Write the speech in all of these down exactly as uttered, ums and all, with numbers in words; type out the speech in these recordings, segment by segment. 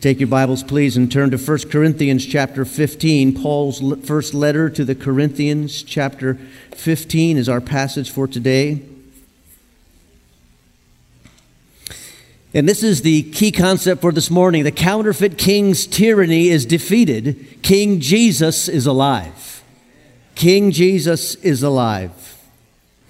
Take your Bibles, please, and turn to First Corinthians chapter fifteen. Paul's first letter to the Corinthians, chapter fifteen, is our passage for today. And this is the key concept for this morning. The counterfeit king's tyranny is defeated. King Jesus is alive. King Jesus is alive.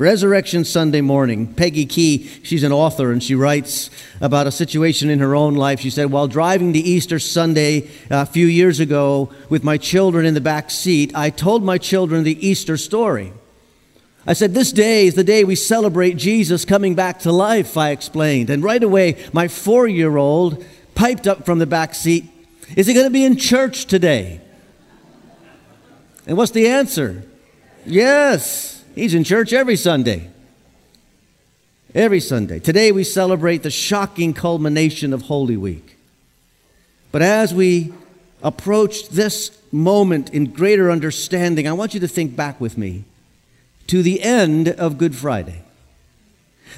Resurrection Sunday morning, Peggy Key, she's an author, and she writes about a situation in her own life. She said, while driving to Easter Sunday a few years ago with my children in the back seat, I told my children the Easter story. I said, this day is the day we celebrate Jesus coming back to life, I explained. And right away, my four-year-old piped up from the back seat, is he going to be in church today? And what's the answer? Yes. He's in church every Sunday. Every Sunday. Today we celebrate the shocking culmination of Holy Week. But as we approach this moment in greater understanding, I want you to think back with me to the end of Good Friday.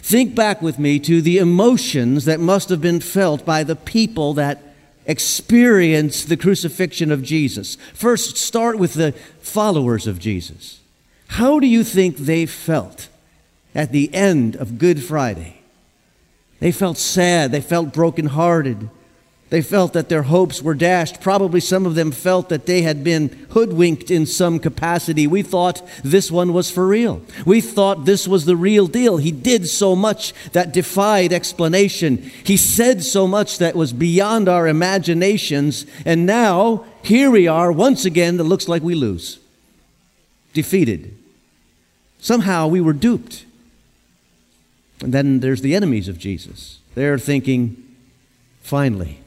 Think back with me to the emotions that must have been felt by the people that experienced the crucifixion of Jesus. First, start with the followers of Jesus. How do you think they felt at the end of Good Friday? They felt sad. They felt brokenhearted. They felt that their hopes were dashed. Probably some of them felt that they had been hoodwinked in some capacity. We thought this one was for real. We thought this was the real deal. He did so much that defied explanation. He said so much that was beyond our imaginations. And now, here we are once again. It looks like we lose. Defeated. Somehow we were duped. And then there's the enemies of Jesus. They're thinking, finally.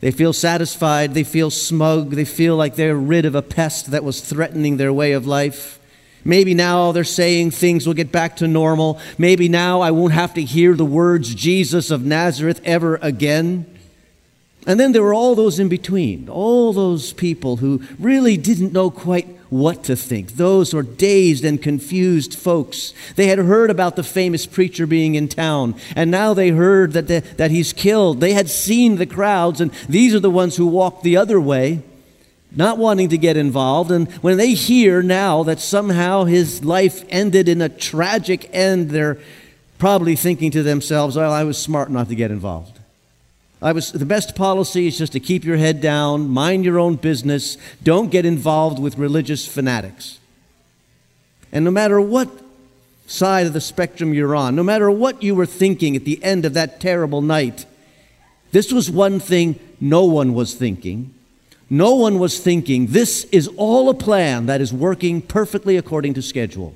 They feel satisfied. They feel smug. They feel like they're rid of a pest that was threatening their way of life. Maybe now they're saying things will get back to normal. Maybe now I won't have to hear the words Jesus of Nazareth ever again. And then there were all those in between, all those people who really didn't know quite what to think. Those were dazed and confused folks. They had heard about the famous preacher being in town, and now they heard that, the, that he's killed. They had seen the crowds, and these are the ones who walked the other way, not wanting to get involved. And when they hear now that somehow his life ended in a tragic end, they're probably thinking to themselves, well, I was smart not to get involved. I was, the best policy is just to keep your head down, mind your own business, don't get involved with religious fanatics. And no matter what side of the spectrum you're on, no matter what you were thinking at the end of that terrible night, this was one thing no one was thinking. No one was thinking, this is all a plan that is working perfectly according to schedule.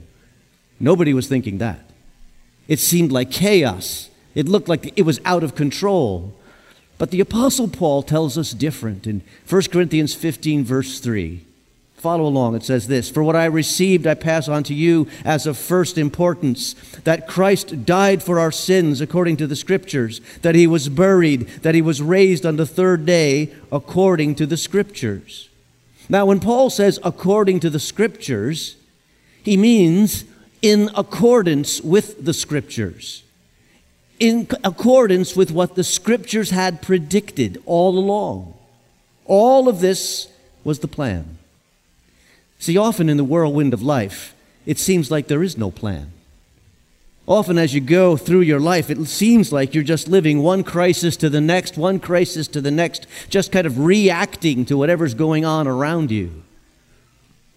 Nobody was thinking that. It seemed like chaos. It looked like it was out of control. But the Apostle Paul tells us different in First Corinthians fifteen, verse three. Follow along. It says this, for what I received I pass on to you as of first importance, that Christ died for our sins according to the Scriptures, that he was buried, that he was raised on the third day according to the Scriptures. Now, when Paul says according to the Scriptures, he means in accordance with the Scriptures. In accordance with what the Scriptures had predicted all along. All of this was the plan. See, often in the whirlwind of life, it seems like there is no plan. Often as you go through your life, it seems like you're just living one crisis to the next, one crisis to the next, just kind of reacting to whatever's going on around you.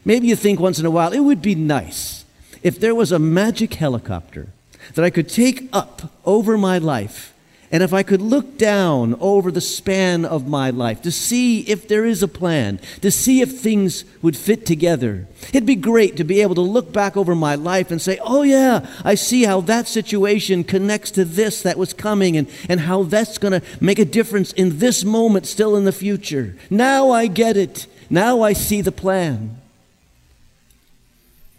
Maybe you think once in a while, it would be nice if there was a magic helicopter that I could take up over my life, and if I could look down over the span of my life to see if there is a plan, to see if things would fit together. It'd be great to be able to look back over my life and say, oh yeah, I see how that situation connects to this that was coming, and, and how that's going to make a difference in this moment still in the future. Now I get it. Now I see the plan.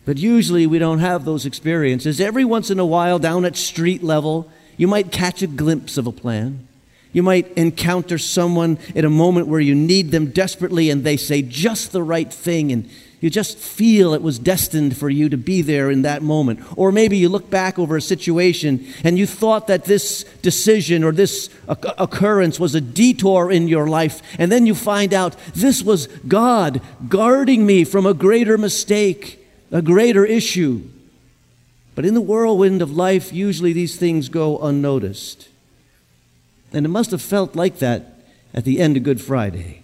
But usually we don't have those experiences. Every once in a while, down at street level, you might catch a glimpse of a plan. You might encounter someone at a moment where you need them desperately, and they say just the right thing, and You just feel it was destined for you to be there in that moment. Or maybe you look back over a situation and you thought that this decision or this occurrence was a detour in your life, and then you find out this was God guarding me from a greater mistake, a greater issue. But in the whirlwind of life, usually these things go unnoticed. And it must have felt like that at the end of Good Friday.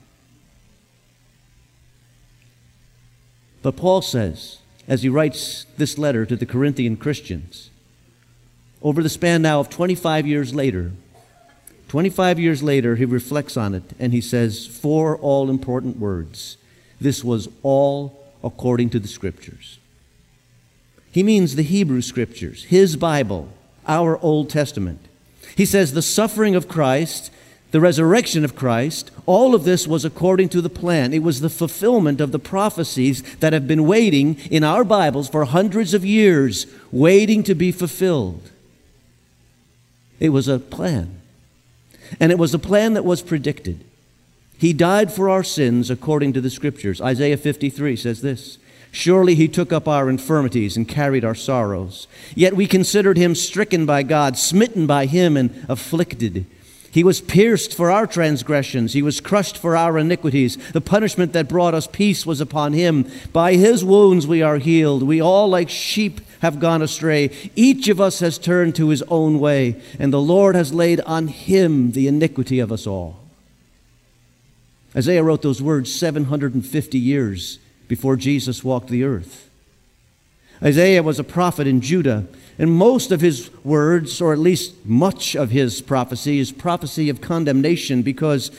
But Paul says, as he writes this letter to the Corinthian Christians, over the span now of twenty-five years later, twenty-five years later, he reflects on it, and he says four all-important words. This was all according to the Scriptures. He means the Hebrew Scriptures, his Bible, our Old Testament. He says the suffering of Christ, the resurrection of Christ, all of this was according to the plan. It was the fulfillment of the prophecies that have been waiting in our Bibles for hundreds of years, waiting to be fulfilled. It was a plan. And it was a plan that was predicted. He died for our sins according to the Scriptures. Isaiah fifty-three says this, "Surely he took up our infirmities and carried our sorrows. Yet we considered him stricken by God, smitten by him, and afflicted. He was pierced for our transgressions. He was crushed for our iniquities. The punishment that brought us peace was upon him. By his wounds we are healed. We all like sheep have gone astray. Each of us has turned to his own way, and the Lord has laid on him the iniquity of us all." Isaiah wrote those words seven hundred fifty years before Jesus walked the earth. Isaiah was a prophet in Judah, and most of his words, or at least much of his prophecy, is prophecy of condemnation because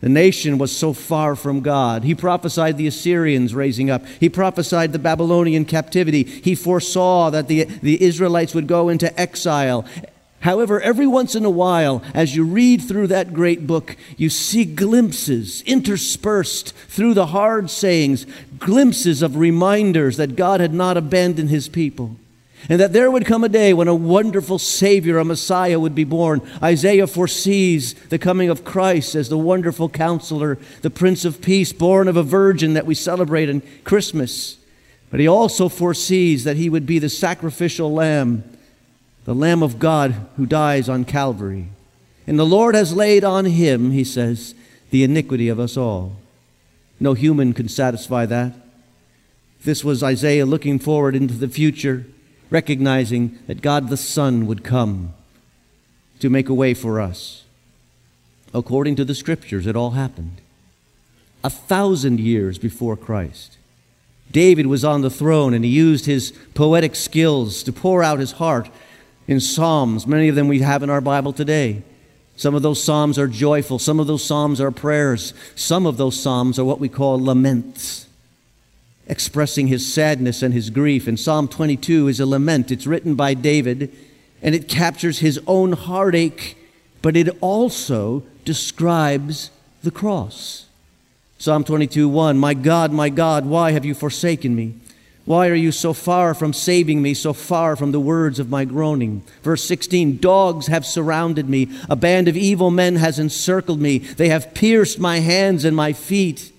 the nation was so far from God. He prophesied the Assyrians raising up. He prophesied the Babylonian captivity. He foresaw that the, the Israelites would go into exile. However, every once in a while, as you read through that great book, you see glimpses interspersed through the hard sayings, glimpses of reminders that God had not abandoned his people, and that there would come a day when a wonderful Savior, a Messiah, would be born. Isaiah foresees the coming of Christ as the wonderful Counselor, the Prince of Peace, born of a virgin that we celebrate in Christmas. But he also foresees that he would be the sacrificial Lamb, the Lamb of God who dies on Calvary. And the Lord has laid on him, he says, the iniquity of us all. No human could satisfy that. This was Isaiah looking forward into the future, recognizing that God the Son would come to make a way for us. According to the Scriptures, it all happened. A thousand years before Christ, David was on the throne, and he used his poetic skills to pour out his heart in Psalms. Many of them we have in our Bible today. Some of those Psalms are joyful. Some of those Psalms are prayers. Some of those Psalms are what we call laments, expressing his sadness and his grief. And Psalm twenty-two is a lament. It's written by David, and it captures his own heartache, but it also describes the cross. Psalm twenty-two, one, "My God, my God, why have you forsaken me? Why are you so far from saving me, so far from the words of my groaning?" Verse sixteen, "Dogs have surrounded me. A band of evil men has encircled me. They have pierced my hands and my feet.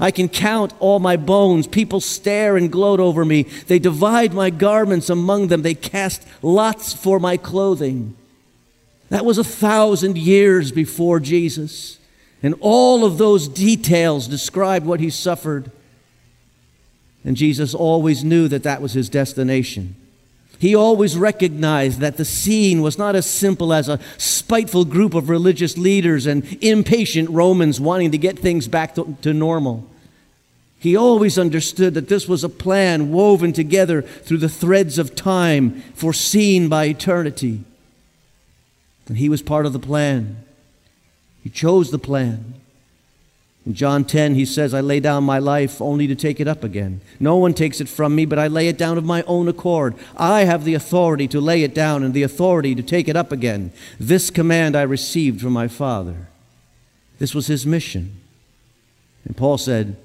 I can count all my bones. People stare and gloat over me. They divide my garments among them. They cast lots for my clothing." That was a thousand years before Jesus. And all of those details described what he suffered. And Jesus always knew that that was his destination. He always recognized that the scene was not as simple as a spiteful group of religious leaders and impatient Romans wanting to get things back to, to normal. He always understood that this was a plan woven together through the threads of time, foreseen by eternity. And he was part of the plan. He chose the plan. In John ten, he says, "I lay down my life only to take it up again. No one takes it from me, but I lay it down of my own accord. I have the authority to lay it down and the authority to take it up again. This command I received from my Father." This was his mission. And Paul said,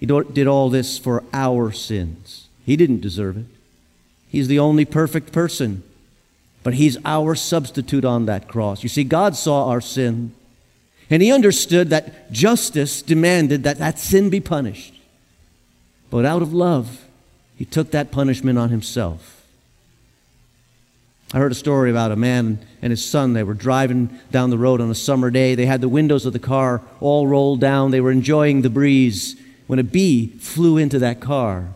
he did all this for our sins. He didn't deserve it. He's the only perfect person, but he's our substitute on that cross. You see, God saw our sin, and he understood that justice demanded that that sin be punished. But out of love, he took that punishment on himself. I heard a story about a man and his son. They were driving down the road on a summer day. They had the windows of the car all rolled down. They were enjoying the breeze when a bee flew into that car.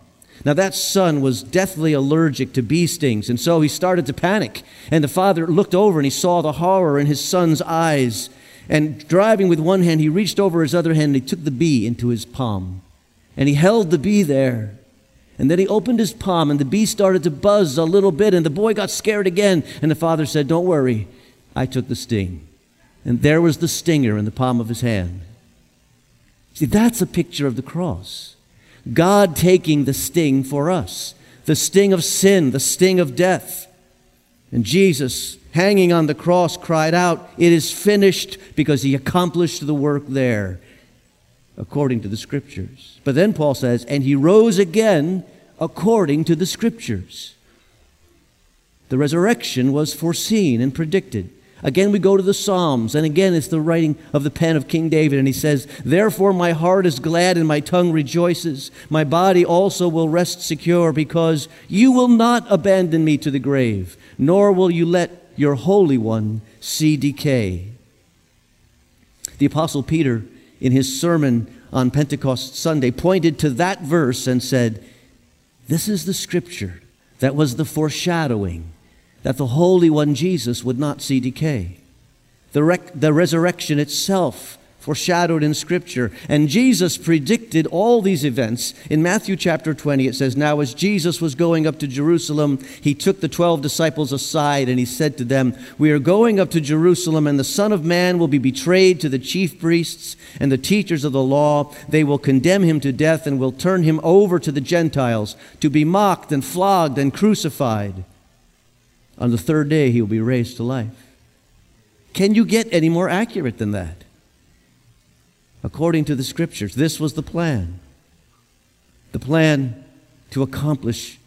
Now that son was deathly allergic to bee stings, and so he started to panic. And the father looked over and he saw the horror in his son's eyes. And driving with one hand, he reached over his other hand and he took the bee into his palm. And he held the bee there. And then he opened his palm, and the bee started to buzz a little bit, and the boy got scared again. And the father said, "Don't worry, I took the sting." And there was the stinger in the palm of his hand. See, that's a picture of the cross. God taking the sting for us, the sting of sin, the sting of death. And Jesus, hanging on the cross, cried out, "It is finished," because he accomplished the work there, according to the Scriptures. But then Paul says, and he rose again according to the Scriptures. The resurrection was foreseen and predicted. Again, we go to the Psalms, and again, it's the writing of the pen of King David, and he says, "Therefore my heart is glad and my tongue rejoices. My body also will rest secure, because you will not abandon me to the grave, nor will you let your Holy One see decay." The Apostle Peter, in his sermon on Pentecost Sunday, pointed to that verse and said, "This is the Scripture that was the foreshadowing that the Holy One, Jesus, would not see decay." The, rec- the resurrection itself foreshadowed in Scripture. And Jesus predicted all these events. In Matthew chapter twenty, it says, "Now as Jesus was going up to Jerusalem, he took the twelve disciples aside, and he said to them, 'We are going up to Jerusalem, and the Son of Man will be betrayed to the chief priests and the teachers of the law. They will condemn him to death and will turn him over to the Gentiles, to be mocked and flogged and crucified. On the third day, he will be raised to life.'" Can you get any more accurate than that? According to the Scriptures, this was the plan. The plan to accomplish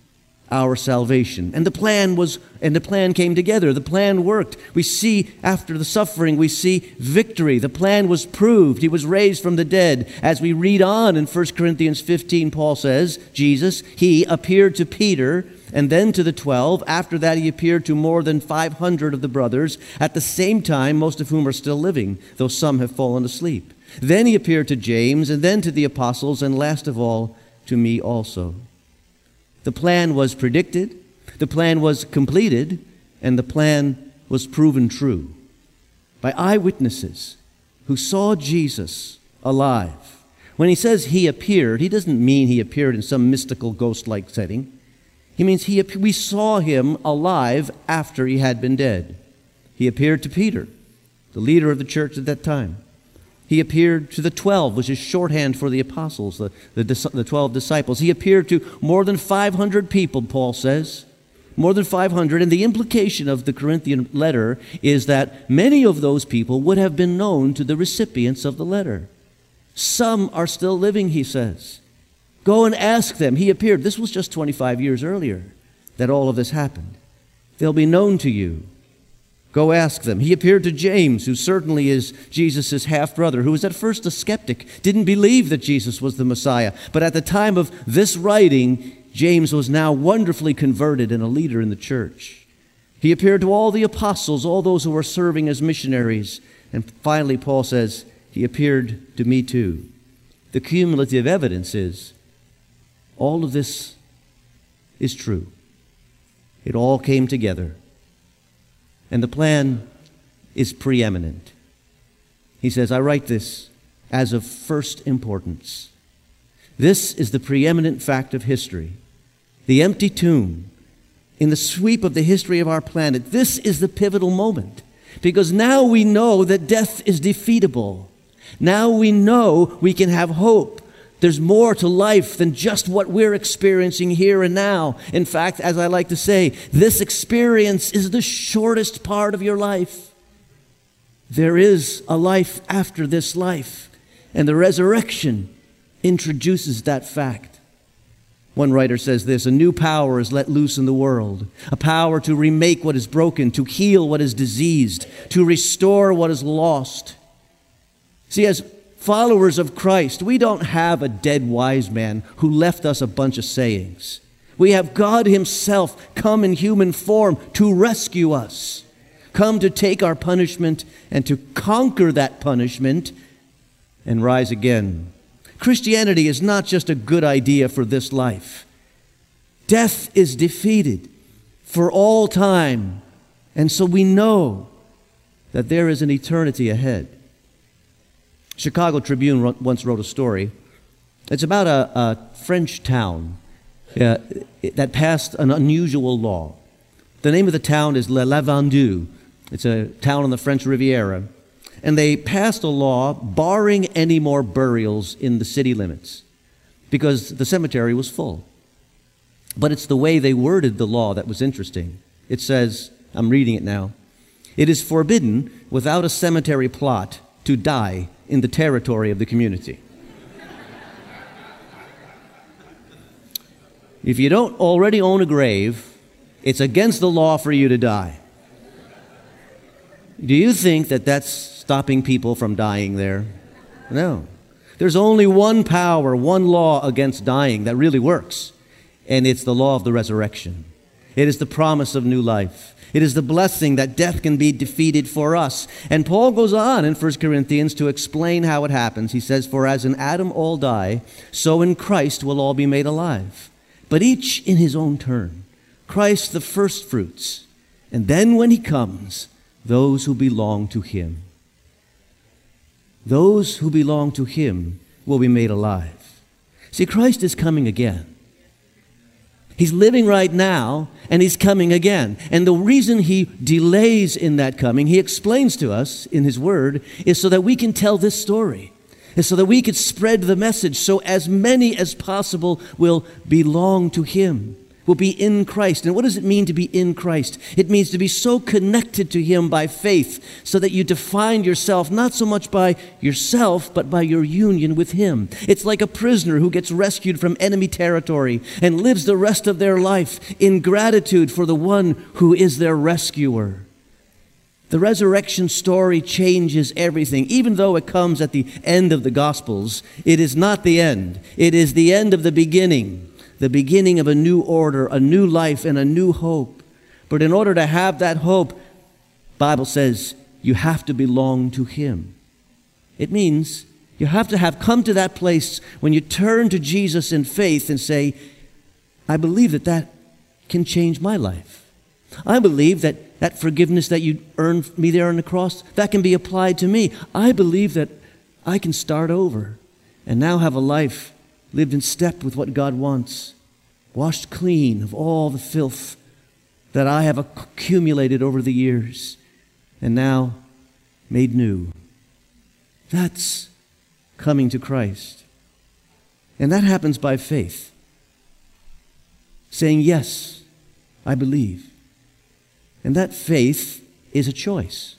our salvation. And the plan was, and the plan came together. The plan worked. We see after the suffering, we see victory. The plan was proved. He was raised from the dead. As we read on in First Corinthians fifteen, Paul says, Jesus, he appeared to Peter and then to the twelve. After that, he appeared to more than five hundred of the brothers at the same time, most of whom are still living, though some have fallen asleep. Then he appeared to James, and then to the apostles, and last of all, to me also. The plan was predicted, the plan was completed, and the plan was proven true by eyewitnesses who saw Jesus alive. When he says he appeared, he doesn't mean he appeared in some mystical ghost-like setting. He means he, we saw him alive after he had been dead. He appeared to Peter, the leader of the church at that time. He appeared to the twelve, which is shorthand for the apostles, the, the, the twelve disciples. He appeared to more than five hundred people, Paul says. More than five hundred. And the implication of the Corinthian letter is that many of those people would have been known to the recipients of the letter. Some are still living, he says. Go and ask them. He appeared. This was just twenty-five years earlier that all of this happened. They'll be known to you. Go ask them. He appeared to James, who certainly is Jesus' half-brother, who was at first a skeptic, didn't believe that Jesus was the Messiah. But at the time of this writing, James was now wonderfully converted and a leader in the church. He appeared to all the apostles, all those who were serving as missionaries. And finally, Paul says, he appeared to me too. The cumulative evidence is all of this is true. It all came together. And the plan is preeminent. He says, I write this as of first importance. This is the preeminent fact of history. The empty tomb, in the sweep of the history of our planet, this is the pivotal moment. Because now we know that death is defeatable. Now we know we can have hope. There's more to life than just what we're experiencing here and now. In fact, as I like to say, this experience is the shortest part of your life. There is a life after this life, and the resurrection introduces that fact. One writer says this, a new power is let loose in the world, a power to remake what is broken, to heal what is diseased, to restore what is lost. See, as followers of Christ, we don't have a dead wise man who left us a bunch of sayings. We have God himself come in human form to rescue us, come to take our punishment and to conquer that punishment and rise again. Christianity is not just a good idea for this life. Death is defeated for all time, and so we know that there is an eternity ahead. Chicago Tribune once wrote a story. It's about a, a French town uh, that passed an unusual law. The name of the town is Le Lavandou. It's a town on the French Riviera. And they passed a law barring any more burials in the city limits because the cemetery was full. But it's the way they worded the law that was interesting. It says, I'm reading it now, "It is forbidden without a cemetery plot to die in the territory of the community." If you don't already own a grave, it's against the law for you to die. Do you think that that's stopping people from dying there? No. There's only one power, one law against dying that really works, and it's the law of the resurrection. It is the promise of new life. It is the blessing that death can be defeated for us. And Paul goes on in First Corinthians to explain how it happens. He says, "For as in Adam all die, so in Christ will all be made alive, but each in his own turn. Christ the first fruits, and then when he comes, those who belong to him." Those who belong to him will be made alive. See, Christ is coming again. He's living right now, and he's coming again. And the reason he delays in that coming, he explains to us in his word, is so that we can tell this story, is so that we could spread the message so as many as possible will belong to him, will be in Christ. And what does it mean to be in Christ? It means to be so connected to him by faith so that you define yourself not so much by yourself, but by your union with him. It's like a prisoner who gets rescued from enemy territory and lives the rest of their life in gratitude for the one who is their rescuer. The resurrection story changes everything. Even though it comes at the end of the Gospels, it is not the end. It is the end of the beginning. The beginning of a new order, a new life, and a new hope. But in order to have that hope, the Bible says you have to belong to him. It means you have to have come to that place when you turn to Jesus in faith and say, I believe that that can change my life. I believe that that forgiveness that you earned me there on the cross, that can be applied to me. I believe that I can start over and now have a life lived in step with what God wants, washed clean of all the filth that I have accumulated over the years, and now made new. That's coming to Christ. And that happens by faith, saying, yes, I believe. And that faith is a choice.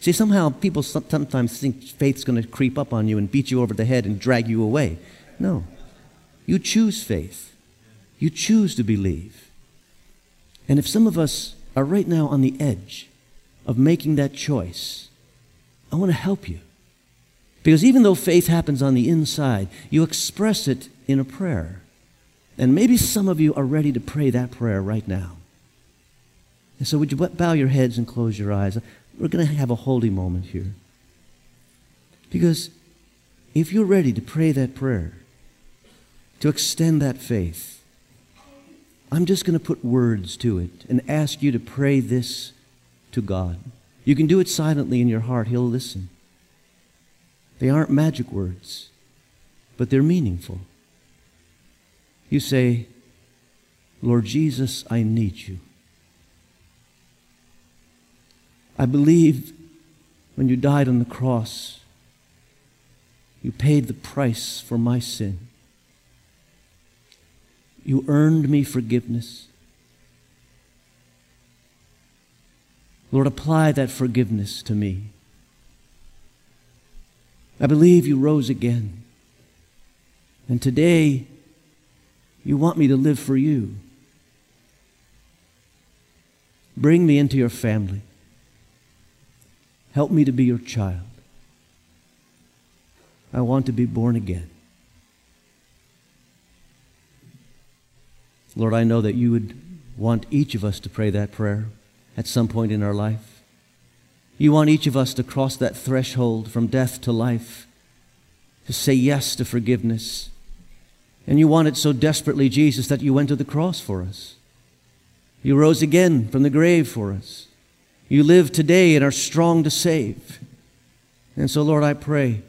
See, somehow people sometimes think faith's going to creep up on you and beat you over the head and drag you away. No. You choose faith. You choose to believe. And if some of us are right now on the edge of making that choice, I want to help you. Because even though faith happens on the inside, you express it in a prayer. And maybe some of you are ready to pray that prayer right now. And so would you bow your heads and close your eyes? We're going to have a holy moment here. Because if you're ready to pray that prayer, to extend that faith, I'm just going to put words to it and ask you to pray this to God. You can do it silently in your heart. He'll listen. They aren't magic words, but they're meaningful. You say, Lord Jesus, I need you. I believe when you died on the cross, you paid the price for my sin. You earned me forgiveness. Lord, apply that forgiveness to me. I believe you rose again. And today, you want me to live for you. Bring me into your family. Help me to be your child. I want to be born again. Lord, I know that you would want each of us to pray that prayer at some point in our life. You want each of us to cross that threshold from death to life, to say yes to forgiveness. And you want it so desperately, Jesus, that you went to the cross for us. You rose again from the grave for us. You live today and are strong to save. And so, Lord, I pray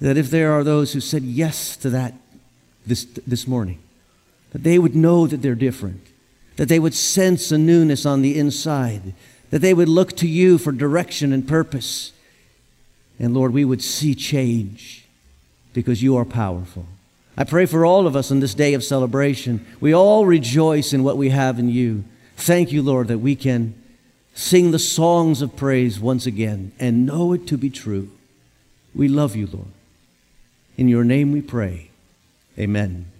that if there are those who said yes to that this, this morning, that they would know that they're different, that they would sense a newness on the inside, that they would look to you for direction and purpose. And Lord, we would see change because you are powerful. I pray for all of us on this day of celebration. We all rejoice in what we have in you. Thank you, Lord, that we can sing the songs of praise once again and know it to be true. We love you, Lord. In your name we pray. Amen.